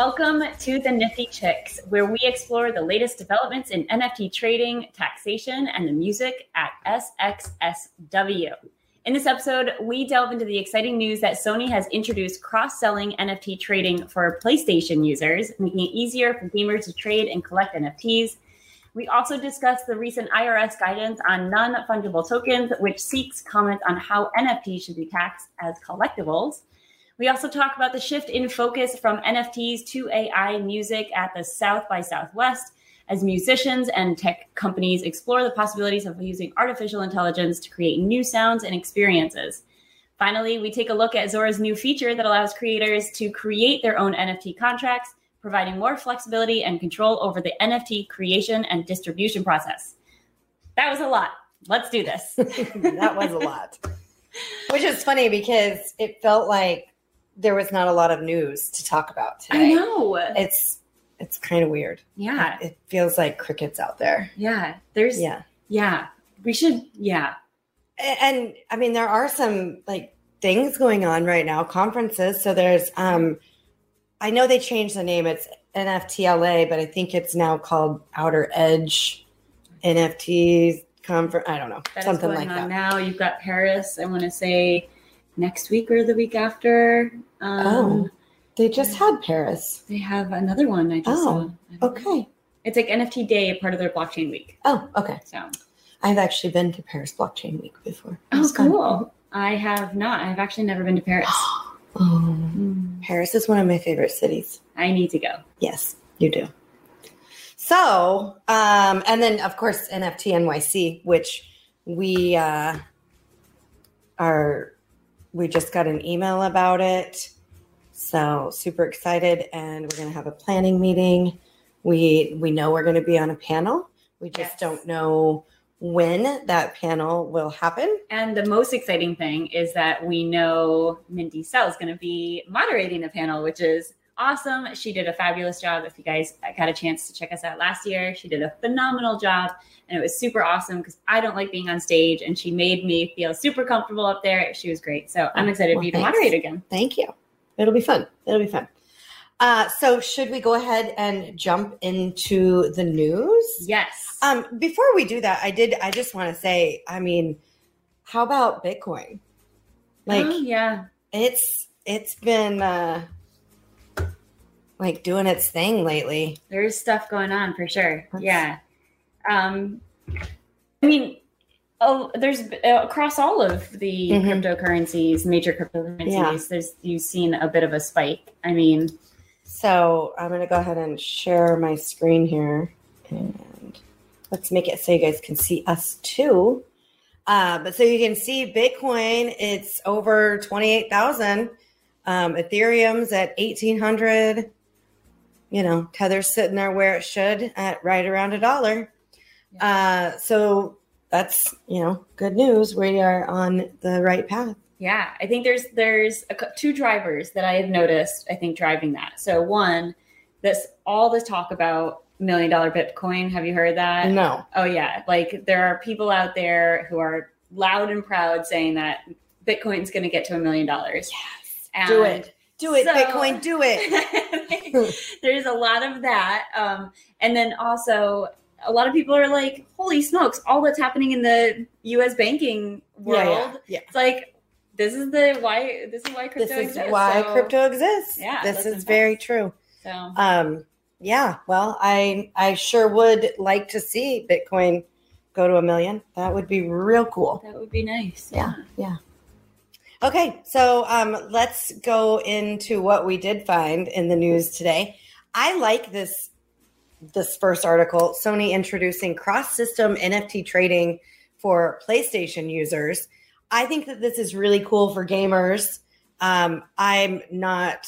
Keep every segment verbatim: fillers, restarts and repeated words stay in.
Welcome to the Nifty Chicks, where we explore the latest developments in N F T trading, taxation, and the music at S X S W. In this episode, we delve into the exciting news that Sony has introduced cross-selling N F T trading for PlayStation users, making it easier for gamers to trade and collect N F Ts. We also discuss the recent I R S guidance on non-fungible tokens, which seeks comment on how N F Ts should be taxed as collectibles. We also talk about the shift in focus from N F Ts to A I music at the South by Southwest as musicians and tech companies explore the possibilities of using artificial intelligence to create new sounds and experiences. Finally, we take a look at Zora's new feature that allows creators to create their own N F T contracts, providing more flexibility and control over the N F T creation and distribution process. That was a lot. Let's do this. That was a lot. Which is funny because it felt like there was not a lot of news to talk about today. I know. It's it's kind of weird. Yeah. It, it feels like crickets out there. Yeah. There's yeah. Yeah. We should yeah. And, and I mean there are some like things going on right now, conferences. So there's um I know they changed the name. It's N F T L A, but I think it's now called Outer Edge N F Ts Conference. I don't know. That something is going like on that. Now you've got Paris, I want to say next week or the week after. Um, oh, they just had Paris. They have another one. I just oh, saw. Okay. It's like N F T Day, part of their blockchain week. Oh, okay. So I've actually been to Paris Blockchain Week before. Oh, it's cool. Fun. I have not. I've actually never been to Paris. Oh, mm. Paris is one of my favorite cities. I need to go. Yes, you do. So, um, and then of course, N F T N Y C, which we uh, are... We just got an email about it, so super excited, and we're going to have a planning meeting. We we know we're going to be on a panel. We just yes. don't know when that panel will happen. And the most exciting thing is that we know Mindy Sell is going to be moderating the panel, which is awesome. She did a fabulous job. If you guys got a chance to check us out last year, she did a phenomenal job. And it was super awesome because I don't like being on stage, and she made me feel super comfortable up there. She was great. So I'm excited well, for you to thanks. moderate again. Thank you. It'll be fun. It'll be fun. Uh, so should we go ahead and jump into the news? Yes. Um, before we do that, I did. I just want to say, I mean, how about Bitcoin? Like, oh, yeah, it's it's been uh, like doing its thing lately. There's stuff going on for sure. That's- yeah. Um, I mean, oh, there's uh, across all of the mm-hmm. cryptocurrencies, major cryptocurrencies, yeah. there's you've seen a bit of a spike. I mean, so I'm going to go ahead and share my screen here, and let's make it so you guys can see us too. Uh, but so you can see Bitcoin, it's over twenty-eight thousand. Um, Ethereum's at eighteen hundred. You know, Tether's sitting there where it should at right around a dollar. Uh, so that's, you know, good news. We are on the right path. Yeah. I think there's, there's a, two drivers that I have noticed, I think, driving that. So one, this, all the talk about million dollar Bitcoin. Have you heard that? No. Oh yeah. Like there are people out there who are loud and proud saying that Bitcoin's going to get to a million dollars. Yes. And do it. Do it, so, Bitcoin, do it. There's a lot of that. Um, and then also, a lot of people are like, holy smokes, all that's happening in the U S banking world. Yeah, yeah, yeah. It's like, this is the why this is why crypto this is exists. Why so, crypto exists. Yeah. This is very true. So um yeah, well, I I sure would like to see Bitcoin go to a million. That would be real cool. That would be nice. Yeah. Yeah. yeah. Okay. So um let's go into what we did find in the news today. I like this. This first article, Sony introducing cross-system N F T trading for PlayStation users. I think that this is really cool for gamers. Um, I'm not,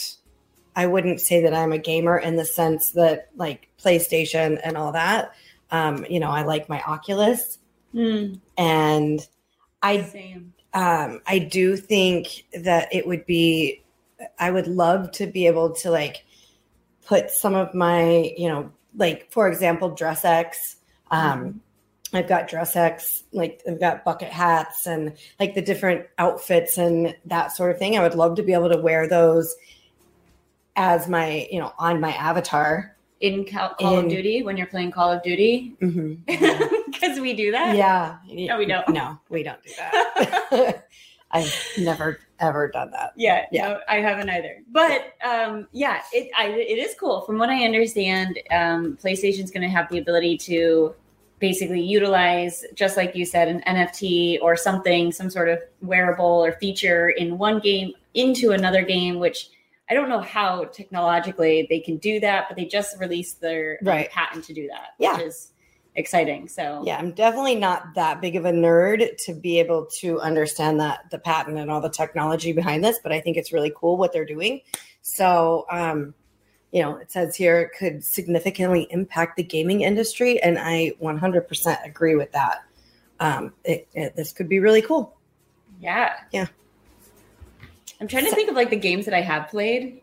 I wouldn't say that I'm a gamer in the sense that like PlayStation and all that. Um, you know, I like my Oculus mm. and I, Same. um, I do think that it would be, I would love to be able to like put some of my, you know, like, for example, dress X. Um, I've got dress X, like I've got bucket hats and like the different outfits and that sort of thing. I would love to be able to wear those as my, you know, on my avatar. In Cal- Call in, of Duty, when you're playing Call of Duty? Because mm-hmm. we do that? Yeah. No, we don't. No, we don't do that. I've never, ever done that. Yeah. yeah. No, I haven't either. But yeah, um, yeah it, I, it is cool. From what I understand, um, PlayStation's going to have the ability to basically utilize, just like you said, an N F T or something, some sort of wearable or feature in one game into another game, which I don't know how technologically they can do that, but they just released their right. patent to do that, yeah. which is exciting. So yeah, I'm definitely not that big of a nerd to be able to understand that the patent and all the technology behind this, but I think it's really cool what they're doing. So, um, you know, it says here it could significantly impact the gaming industry, and I one hundred percent agree with that. Um, it, it, this could be really cool. Yeah. Yeah. I'm trying to so, think of, like, the games that I have played.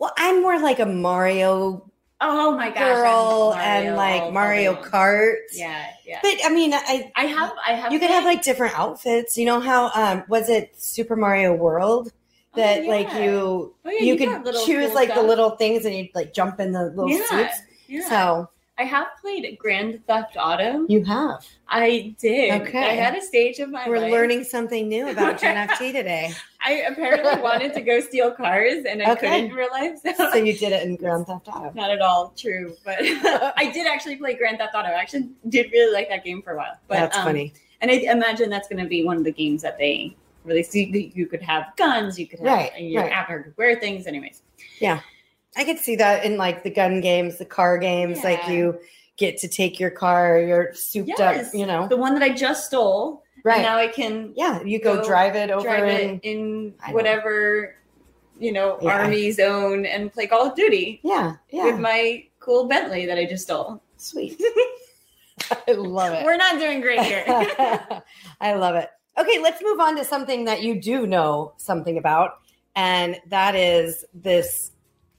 Well, I'm more like a Mario Oh, my gosh. girl Mario, and, like, Mario Kart. Yeah, yeah. But, I mean, I I have... I have. You could have, like, different outfits. You know how... Um, was it Super Mario World? That oh, yeah. like you, oh, yeah, you, you could choose cool like stuff. the little things and you'd like jump in the little yeah, suits. Yeah. So I have played Grand Theft Auto. You have? I did. Okay. I had a stage of my We're life. We're learning something new about N F T today. I apparently wanted to go steal cars and I okay. couldn't in real life. So. so you did it in Grand Theft Auto. Not at all true, but I did actually play Grand Theft Auto. I actually did really like that game for a while. But, that's um, funny. And I imagine that's going to be one of the games that they... Really, so you, you could have guns, you could have right, you know, right. avatar could wear things, anyways. Yeah, I could see that in like the gun games, the car games, yeah. like you get to take your car, you're souped yes. up, you know, the one that I just stole. Right and now, I can. Yeah, you go, go drive it over drive in, it in whatever you know yeah. army zone and play Call of Duty. Yeah, yeah, with my cool Bentley that I just stole. Sweet, I love it. We're not doing great here. I love it. Okay, let's move on to something that you do know something about, and that is this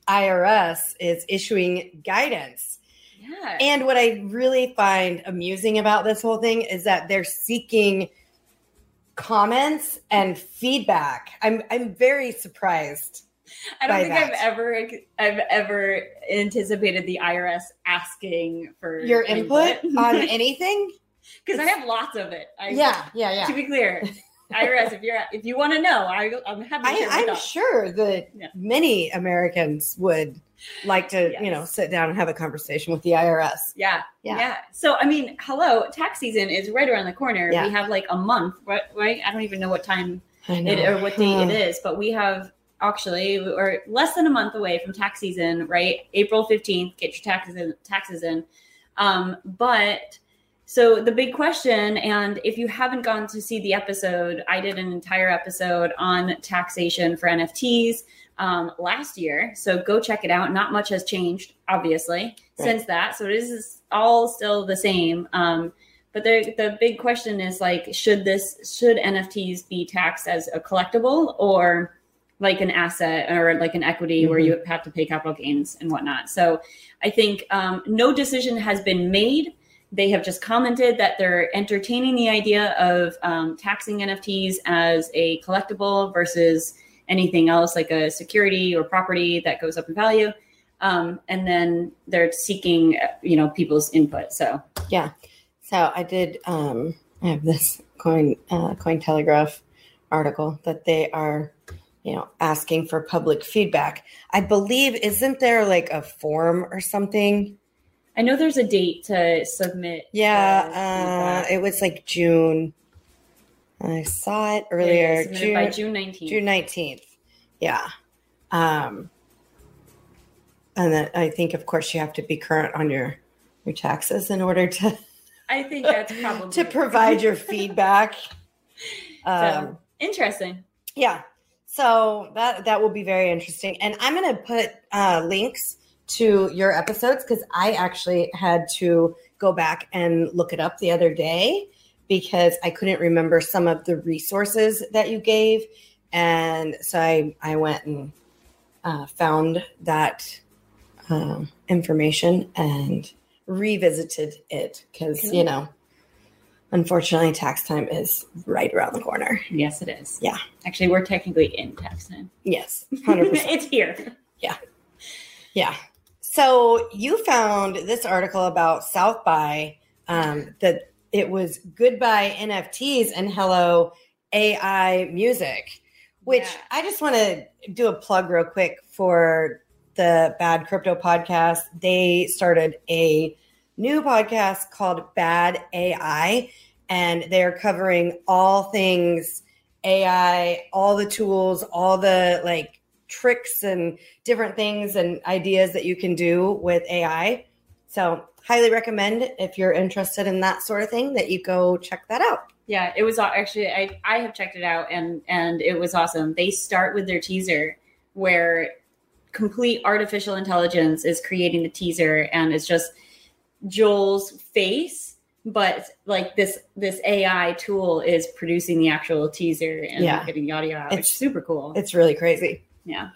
I R S is issuing guidance. Yeah. And what I really find amusing about this whole thing is that they're seeking comments and feedback. I'm I'm very surprised. I don't think that. I've ever I've ever anticipated the I R S asking for your input, input on anything. Because I have lots of it. I, yeah, yeah, yeah. To be clear, I R S, if you're if you want to know, I, I'm happy. To share I, I'm thoughts. sure that yeah. many Americans would like to, yes. you know, sit down and have a conversation with the I R S. Yeah, yeah, yeah. So I mean, hello, tax season is right around the corner. Yeah. We have like a month, right? right? I don't even know what time it, or what day huh. it is, but we have actually we're less than a month away from tax season, right? April fifteenth, get your taxes in. Taxes in, um, but. So the big question, and if you haven't gone to see the episode, I did an entire episode on taxation for N F Ts um, last year. So go check it out. Not much has changed, obviously, right. since that. So this is all still the same. Um, but the, the big question is like, should this should N F Ts be taxed as a collectible or like an asset or like an equity mm-hmm. where you have to pay capital gains and whatnot? So I think um, no decision has been made. They have just commented that they're entertaining the idea of um, taxing N F Ts as a collectible versus anything else like a security or property that goes up in value. Um, and then they're seeking, you know, people's input. So, yeah. So I did, um, I have this coin, uh, Cointelegraph article that they are, you know, asking for public feedback. I believe, isn't there like a form or something? I know there's a date to submit. Yeah, uh, it was like June. I saw it earlier. Yeah, June, by June nineteenth. June nineteenth. Yeah. Um, and then I think, of course, you have to be current on your, your taxes in order to. I think that's probably to provide your feedback. um, so, interesting. Yeah. So that that will be very interesting, and I'm going to put uh, links to your episodes, because I actually had to go back and look it up the other day because I couldn't remember some of the resources that you gave. And so I, I went and uh, found that um, information and revisited it because, okay. you know, unfortunately, tax time is right around the corner. Yes, it is. Yeah. Actually, we're technically in tax time. Yes, one hundred percent. It's here. Yeah. Yeah. So you found this article about South by um, that it was goodbye N F Ts and hello A I music, which yeah. I just want to do a plug real quick for the Bad Crypto podcast. They started a new podcast called Bad A I, and they're covering all things A I, all the tools, all the like tricks and different things and ideas that you can do with A I. So highly recommend if you're interested in that sort of thing that you go check that out. Yeah, it was actually, I, I have checked it out and, and it was awesome. They start with their teaser where complete artificial intelligence is creating the teaser, and it's just Joel's face, but like this this A I tool is producing the actual teaser and yeah. getting yada yada. It's, which is super cool. It's really crazy. Yeah.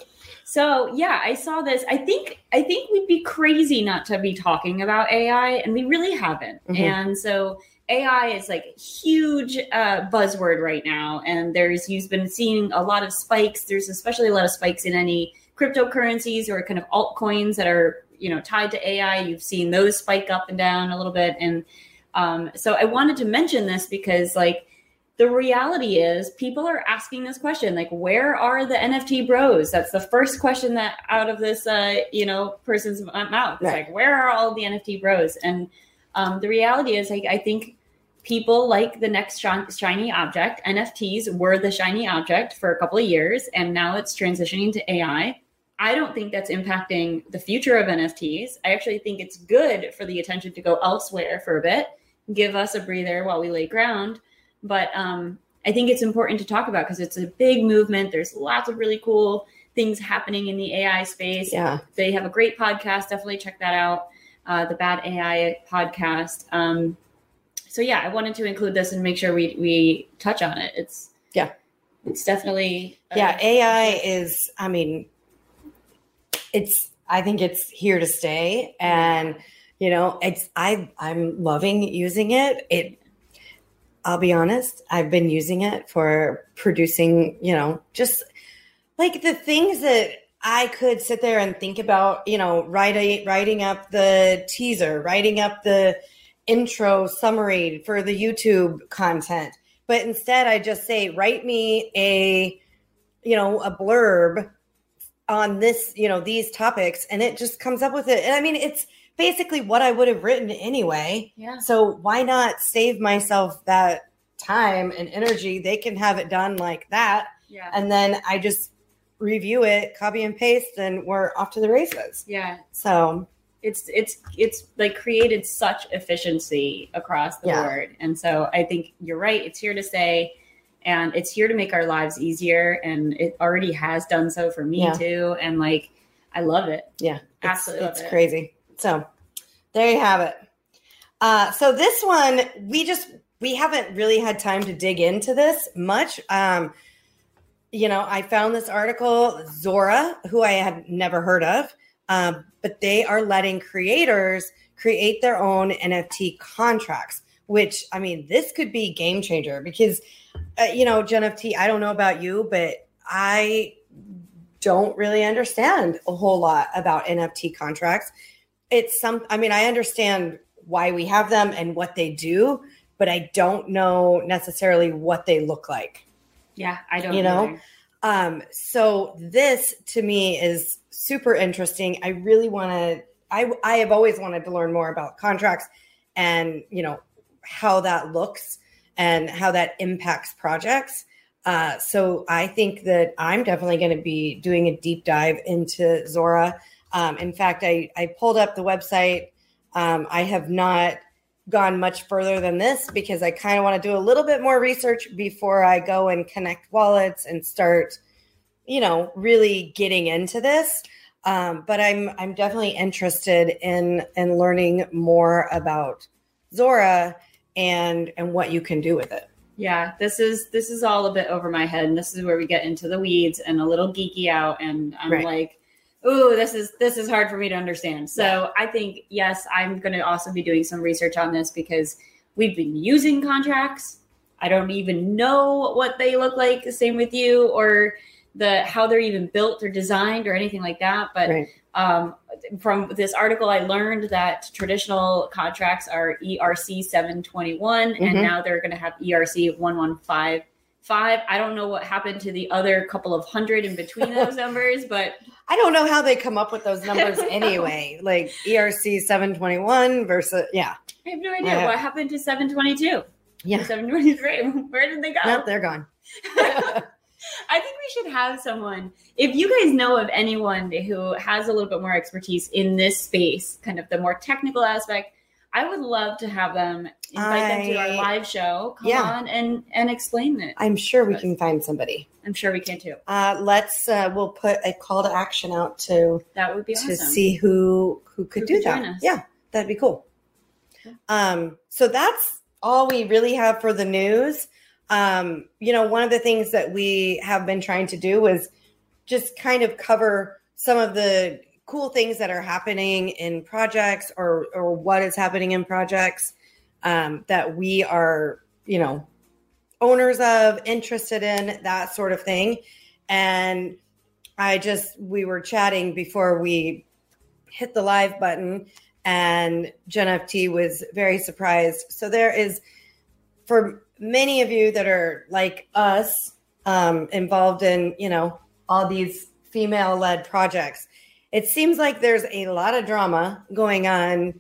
So yeah, I saw this. I think I think we'd be crazy not to be talking about A I, and we really haven't. Mm-hmm. And so A I is like a huge uh, buzzword right now, and there's you've been seeing a lot of spikes. There's especially a lot of spikes in any cryptocurrencies or kind of altcoins that are, you know, tied to A I. You've seen those spike up and down a little bit. And um, so I wanted to mention this because like the reality is people are asking this question, like, where are the N F T bros? That's the first question that out of this, uh, you know, person's mouth. It's right. Like, where are all the N F T bros? And um, the reality is, like, I think people like the next shiny object. N F Ts were the shiny object for a couple of years, and now it's transitioning to A I. I don't think that's impacting the future of N F Ts. I actually think it's good for the attention to go elsewhere for a bit, give us a breather while we lay ground. But um, I think it's important to talk about because it's a big movement. There's lots of really cool things happening in the A I space. Yeah. They have a great podcast. Definitely check that out. Uh, the Bad A I podcast. Um, so yeah, I wanted to include this and make sure we, we touch on it. It's yeah, it's definitely. Uh, yeah. A I is, I mean, It's, I think it's here to stay, and, you know, it's, I, I'm loving using it. It, I'll be honest, I've been using it for producing, you know, just like the things that I could sit there and think about, you know, writing, writing up the teaser, writing up the intro summary for the YouTube content. But instead I just say, write me a, you know, a blurb on this, you know, these topics, and it just comes up with it. And I mean, it's basically what I would have written anyway. Yeah. So why not save myself that time and energy? They can have it done like that. Yeah. And then I just review it, copy and paste, and we're off to the races. Yeah. So it's, it's, it's like created such efficiency across the yeah. board. And so I think you're right. It's here to stay. And it's here to make our lives easier. And it already has done so for me yeah. too. And like, I love it. Yeah. Absolutely. It's, love it's it. Crazy. So there you have it. Uh, so this one, we just, we haven't really had time to dig into this much. Um, you know, I found this article, Zora, who I had never heard of, um, but they are letting creators create their own N F T contracts, which, I mean, this could be game changer because Uh, you know, N F T, I don't know about you, but I don't really understand a whole lot about N F T contracts. It's some, I mean, I understand why we have them and what they do, but I don't know necessarily what they look like. Yeah, I don't you know. Either. Um, so this to me is super interesting. I really want to, I, I have always wanted to learn more about contracts and, you know, how that looks and how that impacts projects. Uh, so I think that I'm definitely going to be doing a deep dive into Zora. Um, in fact, I, I pulled up the website. Um, I have not gone much further than this because I kind of want to do a little bit more research before I go and connect wallets and start, you know, really getting into this. Um, but I'm I'm definitely interested in in learning more about Zora and and what you can do with it. Yeah, this is this is all a bit over my head, and this is where we get into the weeds and a little geeky out, and I'm right. like, ooh, this is this is hard for me to understand. So yeah. I think, yes, I'm going to also be doing some research on this because we've been using contracts. I don't even know what they look like. Same with you, or the how they're even built or designed or anything like that. But right. um, from this article, I learned that traditional contracts are E R C seven twenty-one, mm-hmm. and now they're going to have E R C one one five five. I don't know what happened to the other couple of hundred in between those numbers, but I don't know how they come up with those numbers anyway. Like E R C seven twenty-one versus, yeah. I have no idea have... what happened to seven twenty-two. Yeah. seven twenty-three. Where did they go? Nope, they're gone. I think we should have someone, if you guys know of anyone who has a little bit more expertise in this space, kind of the more technical aspect, I would love to have them, invite I, them to our live show, come yeah. on and, and explain it. I'm sure we can find somebody. I'm sure we can too. Uh, let's, uh, we'll put a call to action out to, that would be to awesome. see who, who could who do could that. Yeah. That'd be cool. Okay. Um, so that's all we really have for the news. Um, you know, one of the things that we have been trying to do is just kind of cover some of the cool things that are happening in projects or, or what is happening in projects, um, that we are, you know, owners of, interested in, that sort of thing. And I just, we were chatting before we hit the live button, and Gen F T was very surprised. So there is, for many of you that are like us, um, involved in, you know, all these female led projects, it seems like there's a lot of drama going on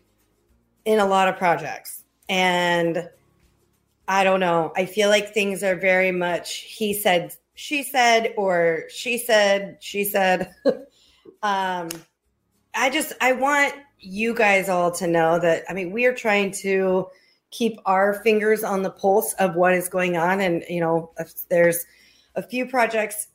in a lot of projects. And I don't know. I feel like things are very much he said, she said, or she said, she said. um, I just, I want you guys all to know that, I mean, we are trying to keep our fingers on the pulse of what is going on. And, you know, if there's a few projects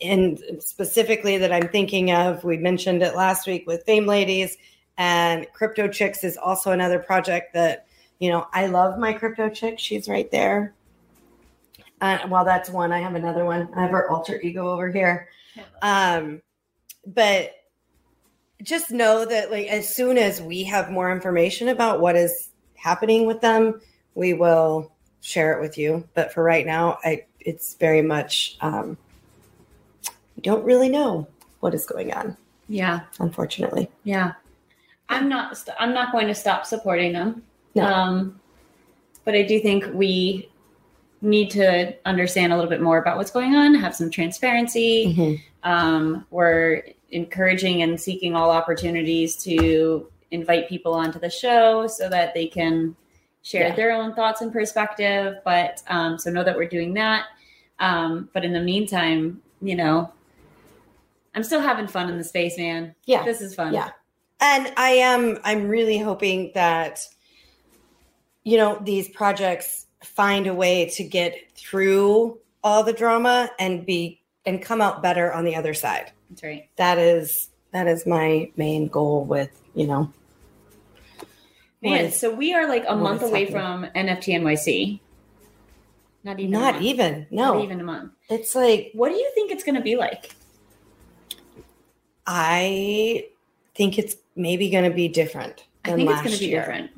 and specifically that I'm thinking of, we mentioned it last week with Fame Ladies, and Crypto Chicks is also another project that, you know, I love my Crypto Chick. She's right there. Uh, well, that's one. I have another one. I have our alter ego over here. Um, but just know that, like, as soon as we have more information about what is happening with them, we will share it with you. But for right now, I, it's very much, um, don't really know what is going on. Yeah. Unfortunately. Yeah. I'm not, st- I'm not going to stop supporting them. No. Um, but I do think we need to understand a little bit more about what's going on, have some transparency. Mm-hmm. Um, we're encouraging and seeking all opportunities to invite people onto the show so that they can share yeah. their own thoughts and perspective. But, um, so know that we're doing that. Um, but in the meantime, you know, I'm still having fun in the space, man. Yeah. This is fun. Yeah. And I am, I'm really hoping that, you know, these projects find a way to get through all the drama and be, and come out better on the other side. That's right. That is, that is my main goal with, you know. Man, is, so we are like a month away happening. from N F T N Y C. Not even. Not even. No. Not even a month. It's like, what do you think it's going to be like? I think it's maybe going to be different than I think last it's going to be year. different.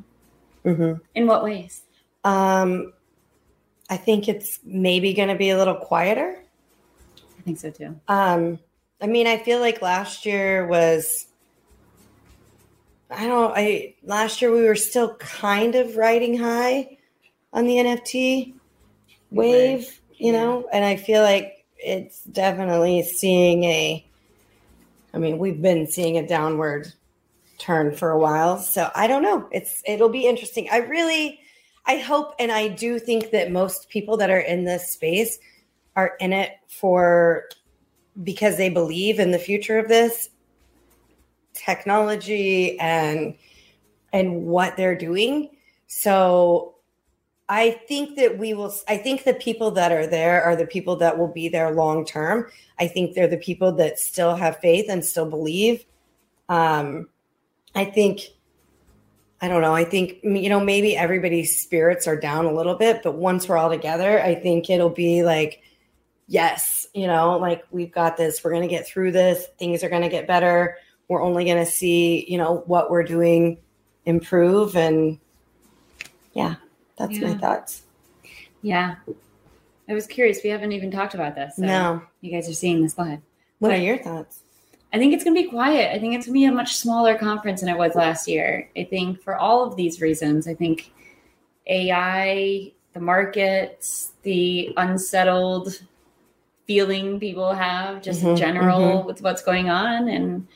Mm-hmm. In what ways? Um, I think it's maybe going to be a little quieter. I think so too. Um, I mean, I feel like last year was, I don't, I, last year we were still kind of riding high on the N F T wave, you know, yeah. and I feel like it's definitely seeing a, I mean, we've been seeing a downward turn for a while. So I don't know. It's, it'll be interesting. I really, I hope, and I do think that most people that are in this space are in it for, because they believe in the future of this technology and, and what they're doing. So I think that we will, I think the people that are there are the people that will be there long term. I think they're the people that still have faith and still believe. Um, I think, I don't know, I think, you know, maybe everybody's spirits are down a little bit, but once we're all together, I think it'll be like, yes, you know, like we've got this, we're going to get through this, things are going to get better. We're only going to see, you know, what we're doing improve. And yeah. That's yeah. my thoughts. Yeah. I was curious. We haven't even talked about this. So no. You guys are seeing this live. What but are your thoughts? I think it's going to be quiet. I think it's going to be a much smaller conference than it was last year. I think for all of these reasons, I think A I, the markets, the unsettled feeling people have just mm-hmm, in general mm-hmm. with what's going on. And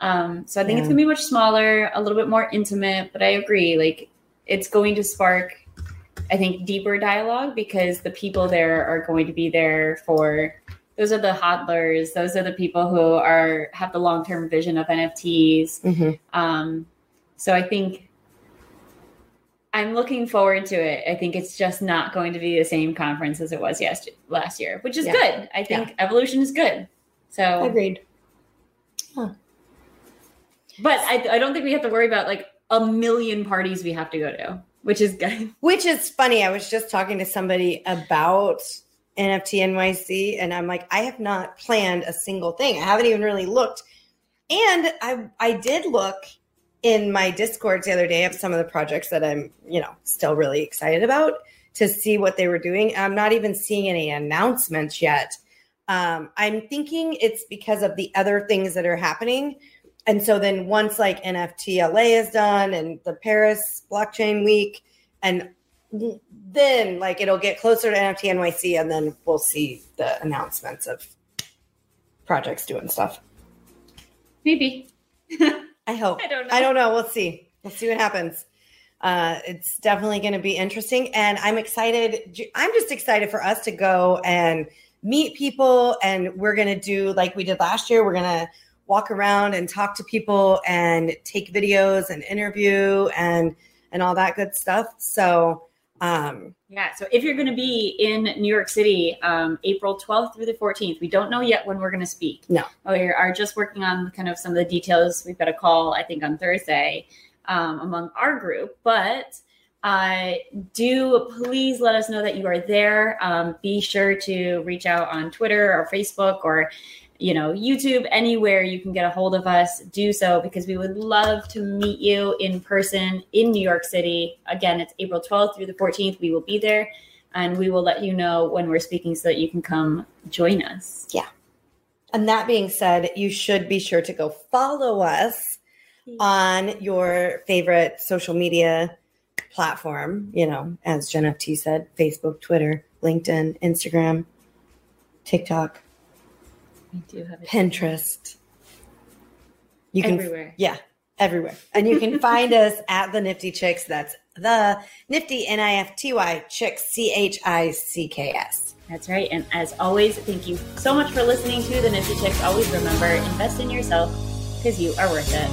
um, so I think yeah. it's going to be much smaller, a little bit more intimate, but I agree. Like it's going to spark, I think, deeper dialogue because the people there are going to be there for those are the hodlers. Those are the people who are have the long-term vision of N F Ts. Mm-hmm. Um, so I think I'm looking forward to it. I think it's just not going to be the same conference as it was yes, last year, which is yeah. good. I think yeah. evolution is good. So agreed. Huh. But I, I don't think we have to worry about like a million parties we have to go to, which is good. Which is funny. I was just talking to somebody about N F T N Y C. And I'm like, I have not planned a single thing. I haven't even really looked. And I I did look in my Discord the other day of some of the projects that I'm, you know, still really excited about to see what they were doing. I'm not even seeing any announcements yet. Um, I'm thinking it's because of the other things that are happening. And so then once like N F T L A is done and the Paris Blockchain Week and then like it'll get closer to N F T N Y C and then we'll see the announcements of projects doing stuff. Maybe. I hope. I don't know. I don't know. We'll see. We'll see what happens. Uh, it's definitely going to be interesting. And I'm excited. I'm just excited for us to go and meet people. And we're going to do like we did last year. We're going to walk around and talk to people and take videos and interview and, and all that good stuff. So Um, yeah. So if you're going to be in New York City, um, April twelfth through the fourteenth, we don't know yet when we're going to speak. No, we are just working on kind of some of the details. We've got a call, I think, on Thursday um, among our group, but uh, do please let us know that you are there. Um, be sure to reach out on Twitter or Facebook or, you know, YouTube, anywhere you can get a hold of us, do so because we would love to meet you in person in New York City. Again, it's April twelfth through the fourteenth. We will be there and we will let you know when we're speaking so that you can come join us. Yeah. And that being said, you should be sure to go follow us on your favorite social media platform, you know, as Gen F T said, Facebook, Twitter, LinkedIn, Instagram, TikTok. I do have it. Pinterest. You can, everywhere. Yeah, everywhere. And you can find us at the Nifty Chicks. That's the Nifty N I F T Y Chicks, C H I C K S. That's right. And as always, thank you so much for listening to the Nifty Chicks. Always remember, invest in yourself because you are worth it.